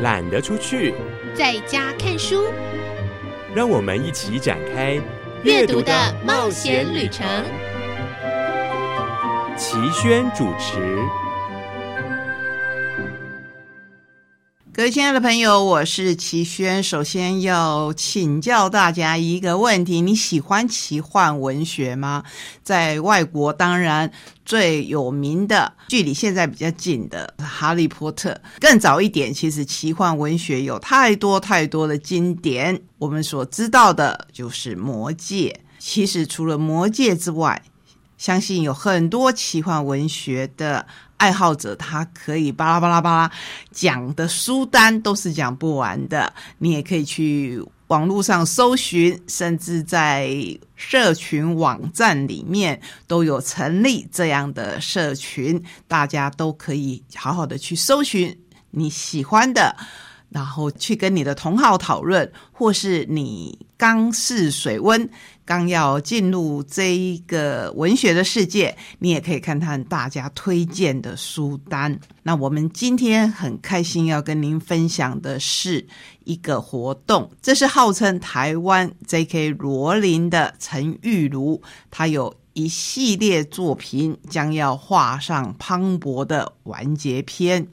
懒得出去，在家看书。让我们一起展开阅读的冒险旅程。齐轩主持。各位亲爱的朋友，我是齐轩。首先要请教大家一个问题：你喜欢奇幻文学吗？在外国，当然最有名的，距离现在比较近的《哈利波特》，更早一点，其实奇幻文学有太多太多的经典。我们所知道的就是《魔戒》，其实除了《魔戒》之外，相信有很多奇幻文学的爱好者，他可以巴拉巴拉巴拉讲的书单都是讲不完的。你也可以去网络上搜寻，甚至在社群网站里面都有成立这样的社群，大家都可以好好的去搜寻你喜欢的，然后去跟你的同好讨论，或是你刚试水温，刚要进入这一个文学的世界，你也可以看看大家推荐的书单。那我们今天很开心要跟您分享的是一个活动，这是号称台湾 J.K. 罗琳的陈玉如，他有一系列作品将要画上磅礴的完结篇。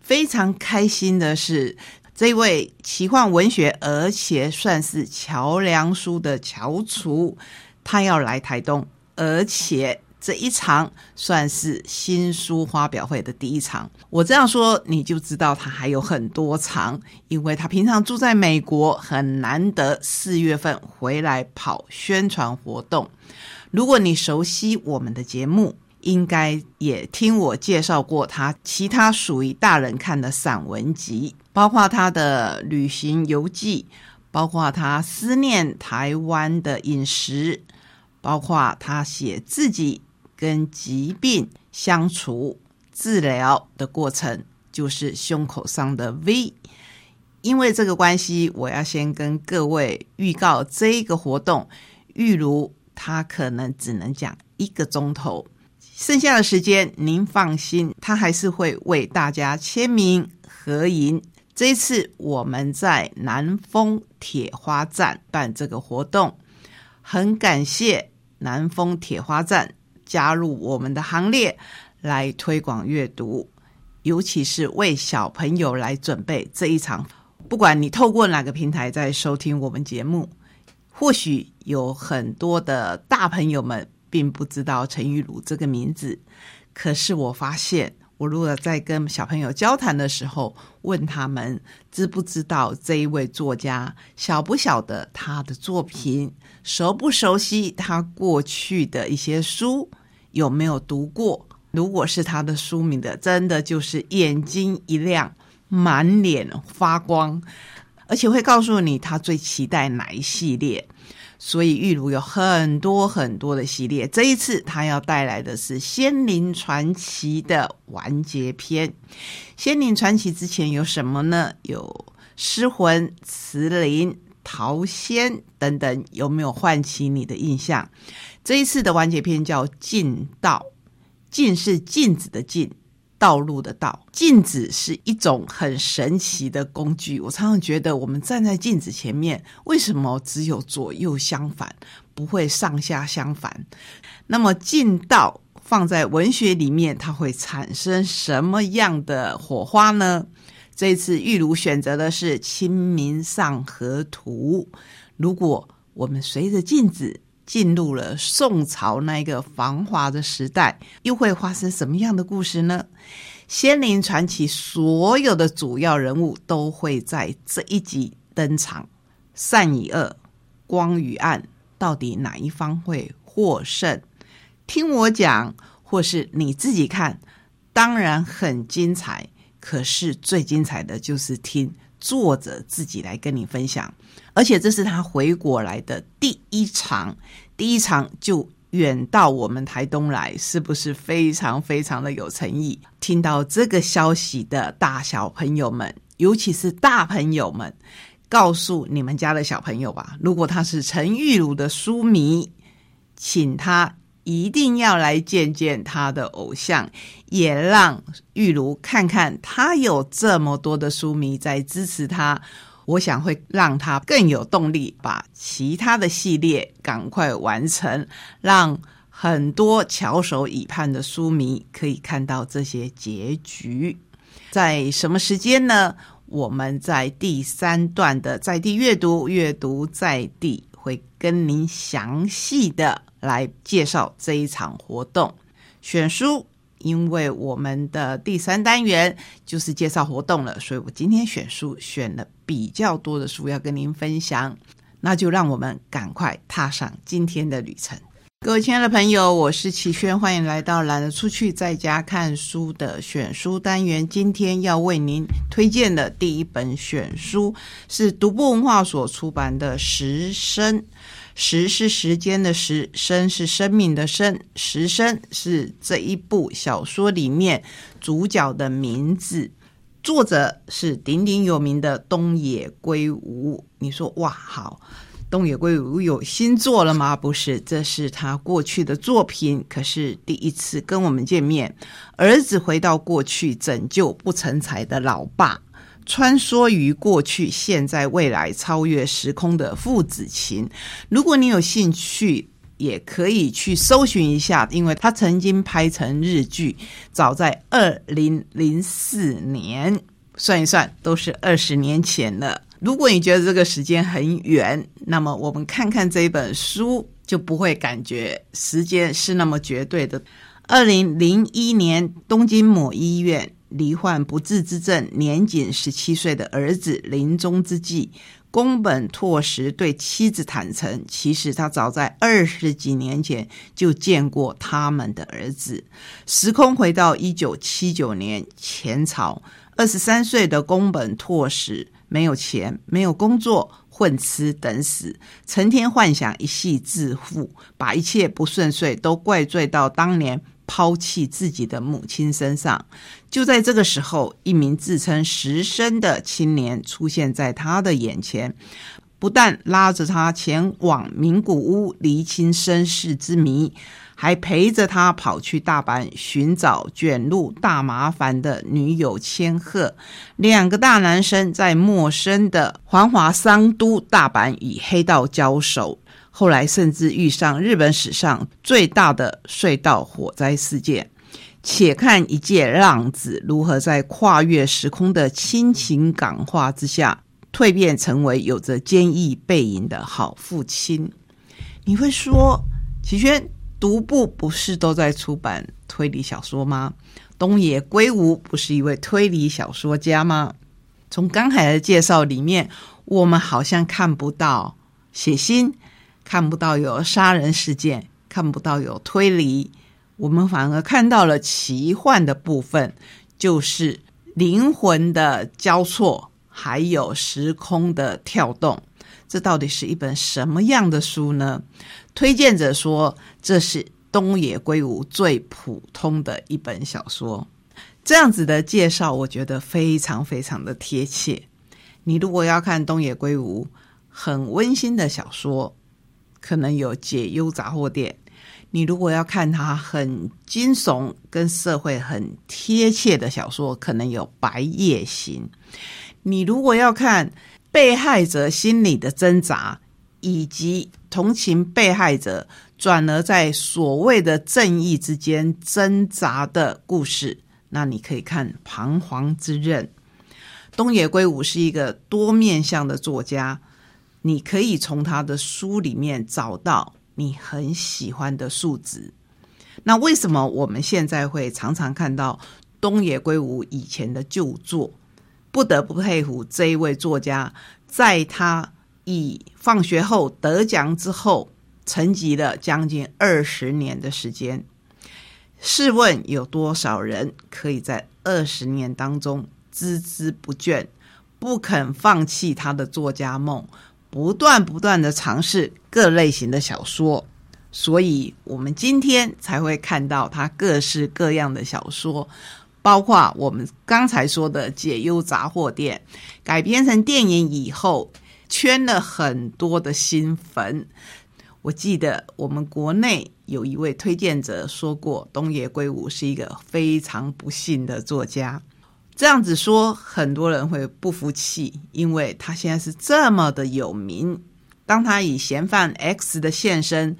非常开心的是，这位奇幻文学而且算是桥梁书的翘楚，他要来台东，而且这一场算是新书发表会的第一场。我这样说你就知道他还有很多场，因为他平常住在美国，很难得4月份回来跑宣传活动。如果你熟悉我们的节目，应该也听我介绍过他其他属于大人看的散文集，包括他的旅行游记，包括他思念台湾的饮食，包括他写自己跟疾病相处治疗的过程，就是胸口上的 V。 因为这个关系，我要先跟各位预告这个活动，玉如他可能只能讲1个钟头，剩下的时间您放心，他还是会为大家签名合影。这一次我们在南丰铁花站办这个活动，很感谢南丰铁花站加入我们的行列，来推广阅读，尤其是为小朋友来准备这一场。不管你透过哪个平台在收听我们节目，或许有很多的大朋友们并不知道陈玉如这个名字，可是我发现，我如果在跟小朋友交谈的时候，问他们知不知道这一位作家，晓不晓得他的作品，熟不熟悉他过去的一些书，有没有读过，如果是他的书名的，真的就是眼睛一亮，满脸发光，而且会告诉你他最期待哪一系列。所以玉如有很多很多的系列，这一次他要带来的是《仙灵传奇》的完结篇。《仙灵传奇》之前有什么呢？有失魂、慈灵、桃仙等等，有没有唤起你的印象？这一次的完结篇叫禁道，禁是禁止的禁，道路的道。镜子是一种很神奇的工具，我常常觉得我们站在镜子前面，为什么只有左右相反，不会上下相反？那么镜道放在文学里面，它会产生什么样的火花呢？这一次玉如选择的是《清明上河图》。如果我们随着镜子进入了宋朝那个繁华的时代，又会发生什么样的故事呢？仙灵传奇所有的主要人物都会在这一集登场，善与恶，光与暗，到底哪一方会获胜？听我讲，或是你自己看，当然很精彩，可是最精彩的就是听作者自己来跟你分享。而且这是他回国来的第一场就远到我们台东来，是不是非常非常的有诚意？听到这个消息的大小朋友们，尤其是大朋友们，告诉你们家的小朋友吧，如果他是陈玉如的书迷，请他一定要来见见他的偶像，也让玉如看看他有这么多的书迷在支持他，我想会让他更有动力把其他的系列赶快完成，让很多翘首以盼的书迷可以看到这些结局。在什么时间呢？我们在第三段的在地阅读，阅读在地，会跟您详细的来介绍这一场活动选书。因为我们的第三单元就是介绍活动了，所以我今天选书选了比较多的书要跟您分享，那就让我们赶快踏上今天的旅程。各位亲爱的朋友，我是齐轩，欢迎来到懒得出去在家看书的选书单元。今天要为您推荐的第一本选书是独步文化所出版的《时生》。时是时间的时，生是生命的生，时生是这一部小说里面主角的名字。作者是鼎鼎有名的东野圭吾。你说哇，好，东野圭吾有新作了吗？不是，这是他过去的作品，可是第一次跟我们见面。儿子回到过去拯救不成才的老爸，穿梭于过去、现在、未来，超越时空的父子情。如果你有兴趣，也可以去搜寻一下，因为他曾经拍成日剧，早在2004年，算一算都是20年前了。如果你觉得这个时间很远，那么我们看看这本书，就不会感觉时间是那么绝对的。2001年东京某医院，罹患不治之症年仅17岁的儿子临终之际，宫本拓实对妻子坦诚，其实他早在20几年前就见过他们的儿子。时空回到1979年前朝，23岁的宫本拓实没有钱，没有工作，混吃等死，成天幻想一夕致富，把一切不顺遂都怪罪到当年抛弃自己的母亲身上。就在这个时候，一名自称时生的青年出现在他的眼前，不但拉着他前往名古屋厘清身世之谜，还陪着他跑去大阪寻找卷入大麻烦的女友千鹤。两个大男生在陌生的繁华商都大阪与黑道交手，后来甚至遇上日本史上最大的隧道火灾事件，且看一介浪子如何在跨越时空的亲情感化之下，蜕变成为有着坚毅背影的好父亲。你会说，齐轩，独步不是都在出版推理小说吗？东野圭吾不是一位推理小说家吗？从刚才的介绍里面，我们好像看不到血腥，看不到有杀人事件，看不到有推理，我们反而看到了奇幻的部分，就是灵魂的交错，还有时空的跳动。这到底是一本什么样的书呢？推荐者说，这是东野圭吾最普通的一本小说。这样子的介绍，我觉得非常非常的贴切。你如果要看东野圭吾很温馨的小说，可能有解忧杂货店。你如果要看他很惊悚跟社会很贴切的小说，可能有白夜行。你如果要看被害者心理的挣扎，以及同情被害者转而在所谓的正义之间挣扎的故事，那你可以看《彷徨之刃》。东野圭吾是一个多面向的作家，你可以从他的书里面找到你很喜欢的素质。那为什么我们现在会常常看到东野圭吾以前的旧作？不得不佩服这一位作家，在他以放学后得奖之后，沉寂了将近20年的时间。试问有多少人可以在20年当中孜孜不倦，不肯放弃他的作家梦，不断的尝试各类型的小说，所以我们今天才会看到他各式各样的小说，包括我们刚才说的解忧杂货店改编成电影以后圈了很多的新粉。我记得我们国内有一位推荐者说过，东野圭吾是一个非常不幸的作家，这样子说很多人会不服气，因为他现在是这么的有名，当他以嫌犯 X 的现身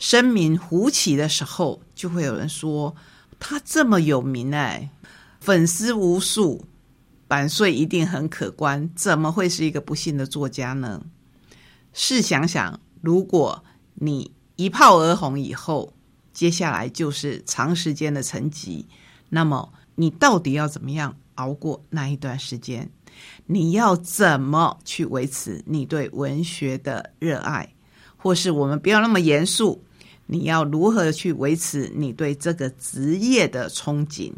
声名鹊起的时候，就会有人说他这么有名，粉丝无数，版税一定很可观，怎么会是一个不幸的作家呢？试想想，如果你一炮而红以后，接下来就是长时间的沉寂，那么你到底要怎么样熬过那一段时间？你要怎么去维持你对文学的热爱？或是我们不要那么严肃，你要如何去维持你对这个职业的憧憬？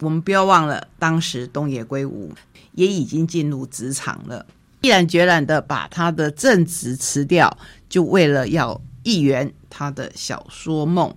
我们不要忘了，当时东野圭吾也已经进入职场了，毅然决然的把他的正职辞掉，就为了要一圆他的小说梦。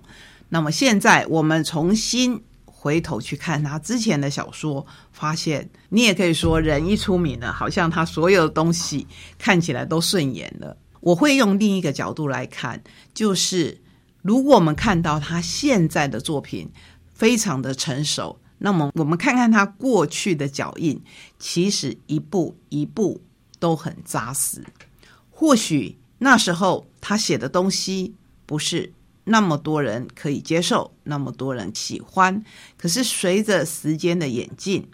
那么现在我们重新回头去看他之前的小说，发现你也可以说，人一出名了，好像他所有的东西看起来都顺眼了。我会用另一个角度来看，就是如果我们看到他现在的作品非常的成熟，那么我们看看他过去的脚印，其实一步一步都很扎实。或许那时候他写的东西不是那么多人可以接受，那么多人喜欢，可是随着时间的演进，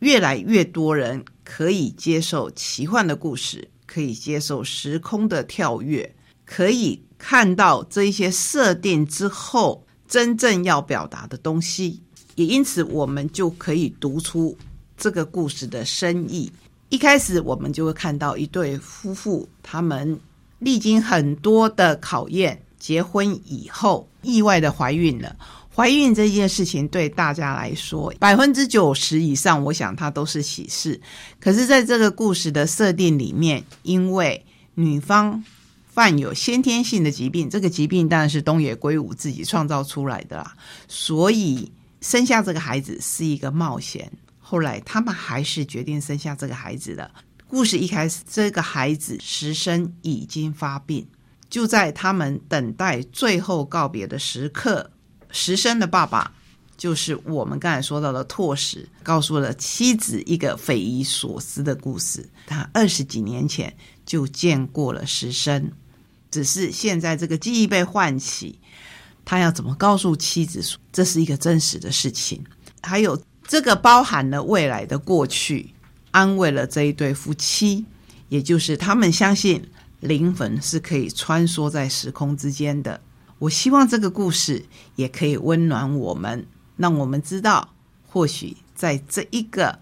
越来越多人可以接受奇幻的故事，可以接受时空的跳跃，可以看到这些设定之后真正要表达的东西，也因此我们就可以读出这个故事的深意。一开始我们就会看到一对夫妇，他们历经很多的考验，结婚以后意外的怀孕了。怀孕这件事情对大家来说 90% 以上我想它都是喜事，可是在这个故事的设定里面，因为女方犯有先天性的疾病，这个疾病当然是东野圭吾自己创造出来的啦，所以生下这个孩子是一个冒险。后来他们还是决定生下这个孩子了。故事一开始，这个孩子石生已经发病，就在他们等待最后告别的时刻，石生的爸爸，就是我们刚才说到的拓矢，告诉了妻子一个匪夷所思的故事。他20几年前就见过了石生，只是现在这个记忆被唤起，他要怎么告诉妻子说这是一个真实的事情？还有这个包含了未来的过去，安慰了这一对夫妻，也就是他们相信灵魂是可以穿梭在时空之间的。我希望这个故事也可以温暖我们，让我们知道或许在这一个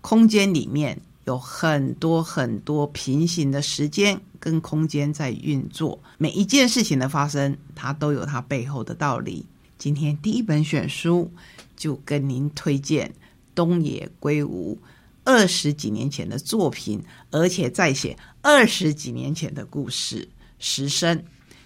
空间里面有很多很多平行的时间跟空间在运作，每一件事情的发生它都有它背后的道理。今天第一本选书就跟您推荐东野圭吾20几年前的作品，而且再写20几年前的故事石生，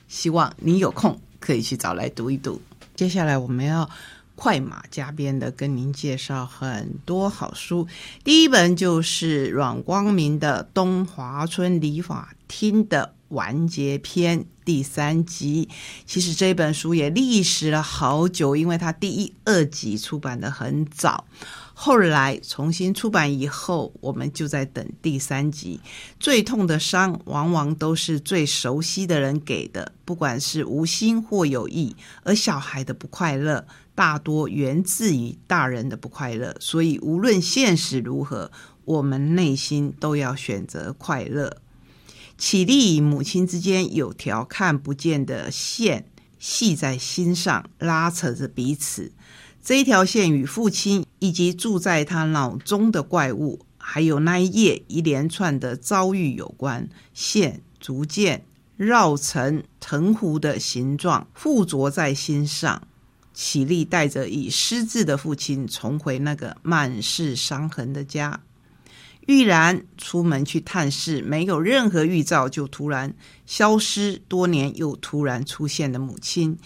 希望你有空可以去找来读一读。接下来我们要快马加鞭的跟您介绍很多好书。第一本就是阮光明的东华村理发厅的完结篇第3集。其实这本书也历时了好久，因为它第1、2集出版的很早，后来重新出版以后，我们就在等第3集。最痛的伤往往都是最熟悉的人给的，不管是无心或有意，而小孩的不快乐大多源自于大人的不快乐，所以无论现实如何，我们内心都要选择快乐。绮莉与母亲之间有条看不见的线，系在心上，拉扯着彼此。这一条线与父亲以及住在他脑中的怪物，还有那一夜一连串的遭遇有关。线逐渐绕成藤壶的形状，附着在心上。绮莉带着已失智的父亲重回那个满是伤痕的家。玉兰出门去探视，没有任何预兆就突然消失多年又突然出现的母亲，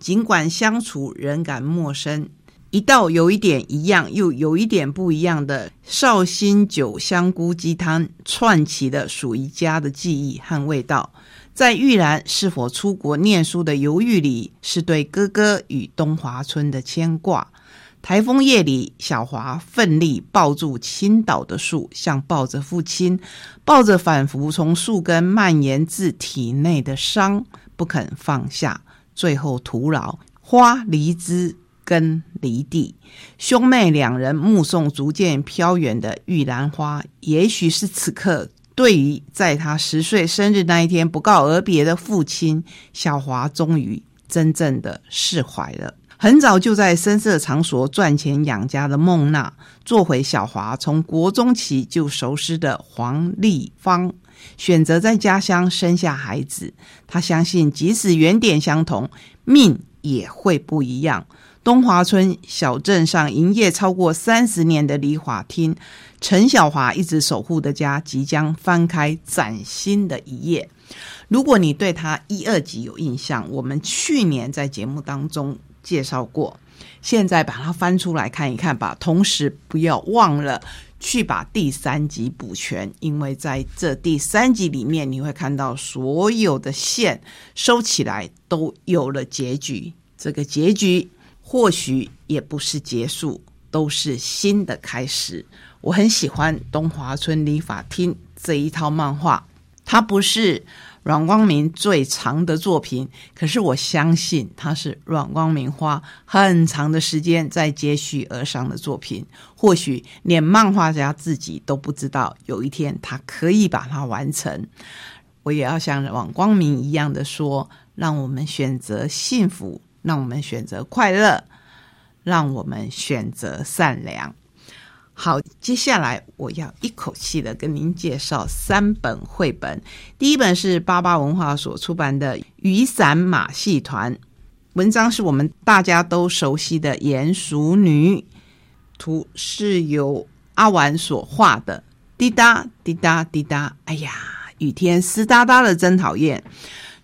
尽管相处仍感陌生，一道有一点一样又有一点不一样的绍兴酒香菇鸡汤，串起了属于家的记忆和味道。在玉兰是否出国念书的犹豫里，是对哥哥与东华村的牵挂。台风夜里，小华奋力抱住倾倒的树，像抱着父亲，抱着反复从树根蔓延至体内的伤，不肯放下，最后徒劳，花离枝，根离地。兄妹两人目送逐渐飘远的玉兰花，也许是此刻对于在他10岁生日那一天不告而别的父亲，小华终于真正的释怀了。很早就在声色场所赚钱养家的孟娜，做回小华从国中起就熟识的黄丽芳，选择在家乡生下孩子。她相信即使原点相同，命也会不一样。东华村小镇上营业超过30年的理发厅，陈小华一直守护的家，即将翻开崭新的一页。如果你对他1、2集有印象，我们去年在节目当中介绍过，现在把它翻出来看一看吧。同时不要忘了去把第3集补全，因为在这第3集里面，你会看到所有的线收起来都有了结局。这个结局或许也不是结束，都是新的开始。我很喜欢东华村理发厅这一套漫画，它不是阮光明最长的作品，可是我相信它是阮光明花很长的时间在接续而上的作品。或许连漫画家自己都不知道，有一天他可以把它完成。我也要像阮光明一样的说，让我们选择幸福，让我们选择快乐，让我们选择善良。好，接下来我要一口气的跟您介绍3本绘本。第一本是巴巴文化所出版的《雨伞马戏团》，文章是我们大家都熟悉的鼹鼠女，图是由阿丸所画的。滴答滴答滴答，哎呀，雨天湿哒哒的真讨厌。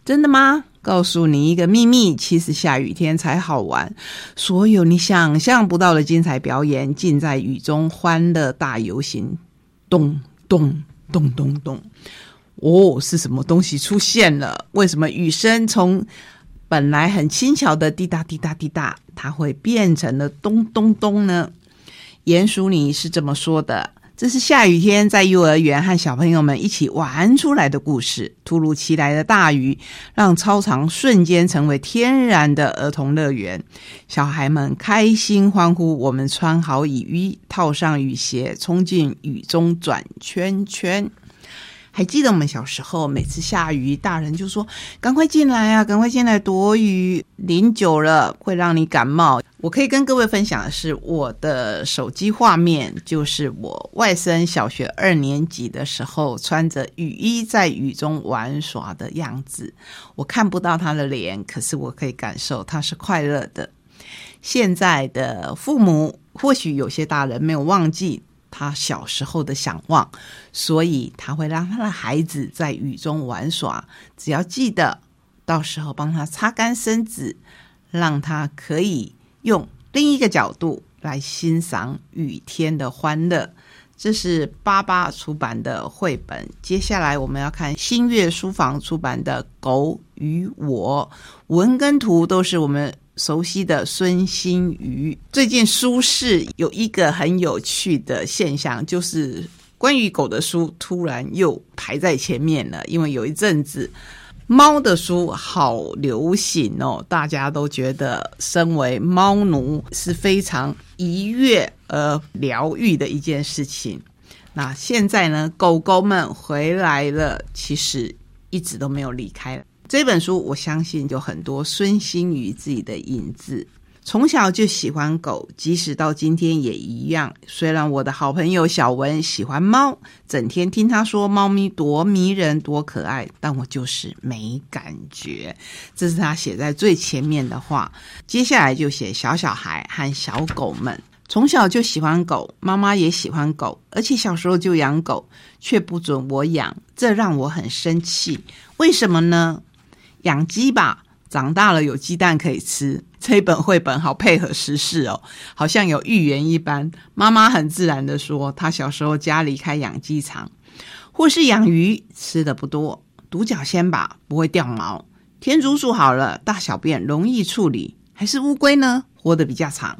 真的吗？告诉你一个秘密，其实下雨天才好玩。所有你想象不到的精彩表演，尽在雨中欢乐大游行。咚咚咚咚咚，哦，是什么东西出现了？为什么雨声从本来很轻巧的滴答滴答滴答，它会变成了咚咚咚呢？鼹鼠女是这么说的。这是下雨天在幼儿园和小朋友们一起玩出来的故事。突如其来的大雨让操场瞬间成为天然的儿童乐园，小孩们开心欢呼，我们穿好雨衣，套上雨鞋，冲进雨中转圈圈。还记得我们小时候每次下雨，大人就说赶快进来啊，赶快进来躲雨，淋久了会让你感冒。我可以跟各位分享的是，我的手机画面就是我外甥小学2年级的时候穿着雨衣在雨中玩耍的样子。我看不到他的脸，可是我可以感受他是快乐的。现在的父母或许有些大人没有忘记他小时候的想望，所以他会让他的孩子在雨中玩耍，只要记得到时候帮他擦干身子，让他可以用另一个角度来欣赏雨天的欢乐。这是巴巴出版的绘本。接下来我们要看新月书房出版的《狗与我》，文跟图都是我们熟悉的孙欣瑜。最近书市有一个很有趣的现象，就是关于狗的书突然又排在前面了，因为有一阵子猫的书好流行哦，大家都觉得身为猫奴是非常愉悦而疗愈的一件事情。那现在呢，狗狗们回来了，其实一直都没有离开了。这本书我相信有很多孙欣瑜自己的影子，从小就喜欢狗，即使到今天也一样。虽然我的好朋友小文喜欢猫，整天听他说猫咪多迷人多可爱，但我就是没感觉。这是他写在最前面的话。接下来就写小小孩和小狗们，从小就喜欢狗，妈妈也喜欢狗，而且小时候就养狗，却不准我养，这让我很生气。为什么呢？养鸡吧，长大了有鸡蛋可以吃，这一本绘本好配合时事哦，好像有预言一般。妈妈很自然的说，她小时候家里开养鸡场，或是养鱼，吃的不多，独角仙吧，不会掉毛，天竺鼠好了，大小便容易处理，还是乌龟呢，活得比较长。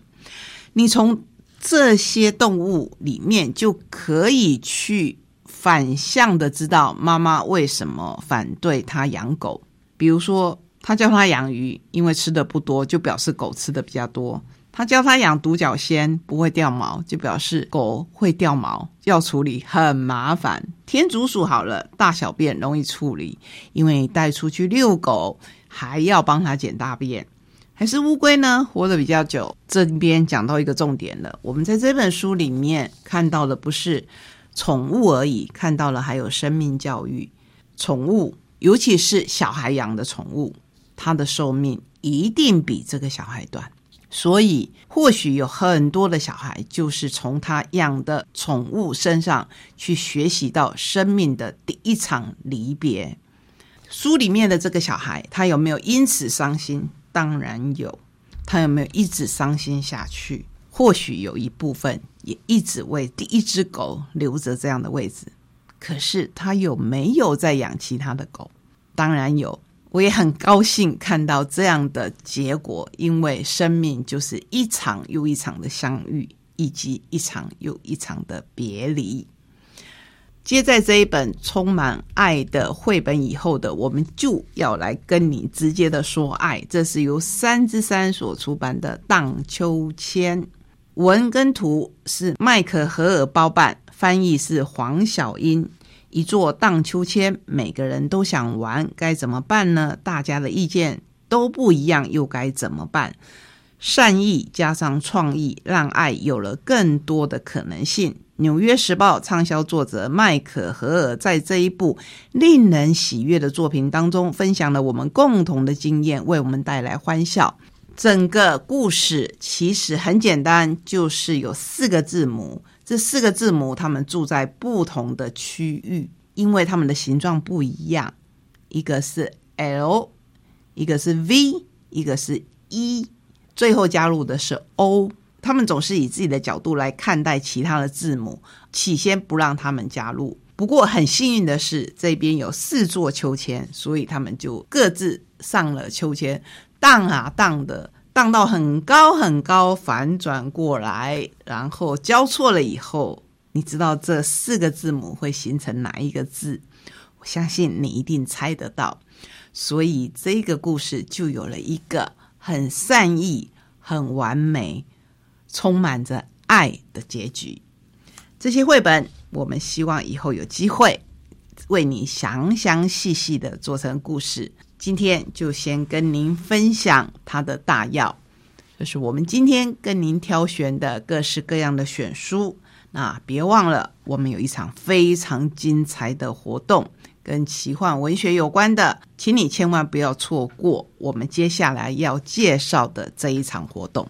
你从这些动物里面就可以去反向的知道妈妈为什么反对她养狗。比如说他叫他养鱼，因为吃的不多，就表示狗吃的比较多。他叫他养独角仙，不会掉毛，就表示狗会掉毛，要处理很麻烦。天竺鼠好了，大小便容易处理，因为你带出去遛狗，还要帮他捡大便。还是乌龟呢，活得比较久。这边讲到一个重点了，我们在这本书里面看到的不是宠物而已，看到了还有生命教育。宠物，尤其是小孩养的宠物，他的寿命一定比这个小孩短，所以或许有很多的小孩就是从他养的宠物身上去学习到生命的第一场离别。书里面的这个小孩，他有没有因此伤心？当然有。他有没有一直伤心下去？或许有一部分也一直为第一只狗留着这样的位置。可是他有没有在养其他的狗？当然有。我也很高兴看到这样的结果，因为生命就是一场又一场的相遇，以及一场又一场的别离。接在这一本充满爱的绘本以后的，我们就要来跟你直接的说爱。这是由三之三所出版的荡秋千，文跟图是麦克荷尔包办，翻译是黄晓英。一座荡秋千，每个人都想玩，该怎么办呢？大家的意见都不一样，又该怎么办？善意加上创意，让爱有了更多的可能性。纽约时报畅销作者麦可荷尔在这一部令人喜悦的作品当中，分享了我们共同的经验，为我们带来欢笑。整个故事其实很简单，就是有四个字母，这四个字母他们住在不同的区域，因为他们的形状不一样，一个是 L， 一个是 V， 一个是 E， 最后加入的是 O。 他们总是以自己的角度来看待其他的字母，起先不让他们加入。不过很幸运的是，这边有四座秋千，所以他们就各自上了秋千，荡啊荡的，荡到很高很高，反转过来，然后交错了以后，你知道这四个字母会形成哪一个字？我相信你一定猜得到。所以这个故事就有了一个很善意、很完美、充满着爱的结局。这些绘本，我们希望以后有机会为你详详细细的做成故事。今天就先跟您分享它的大要，就是我们今天跟您挑选的各式各样的选书。那别忘了，我们有一场非常精彩的活动，跟奇幻文学有关的，请你千万不要错过我们接下来要介绍的这一场活动。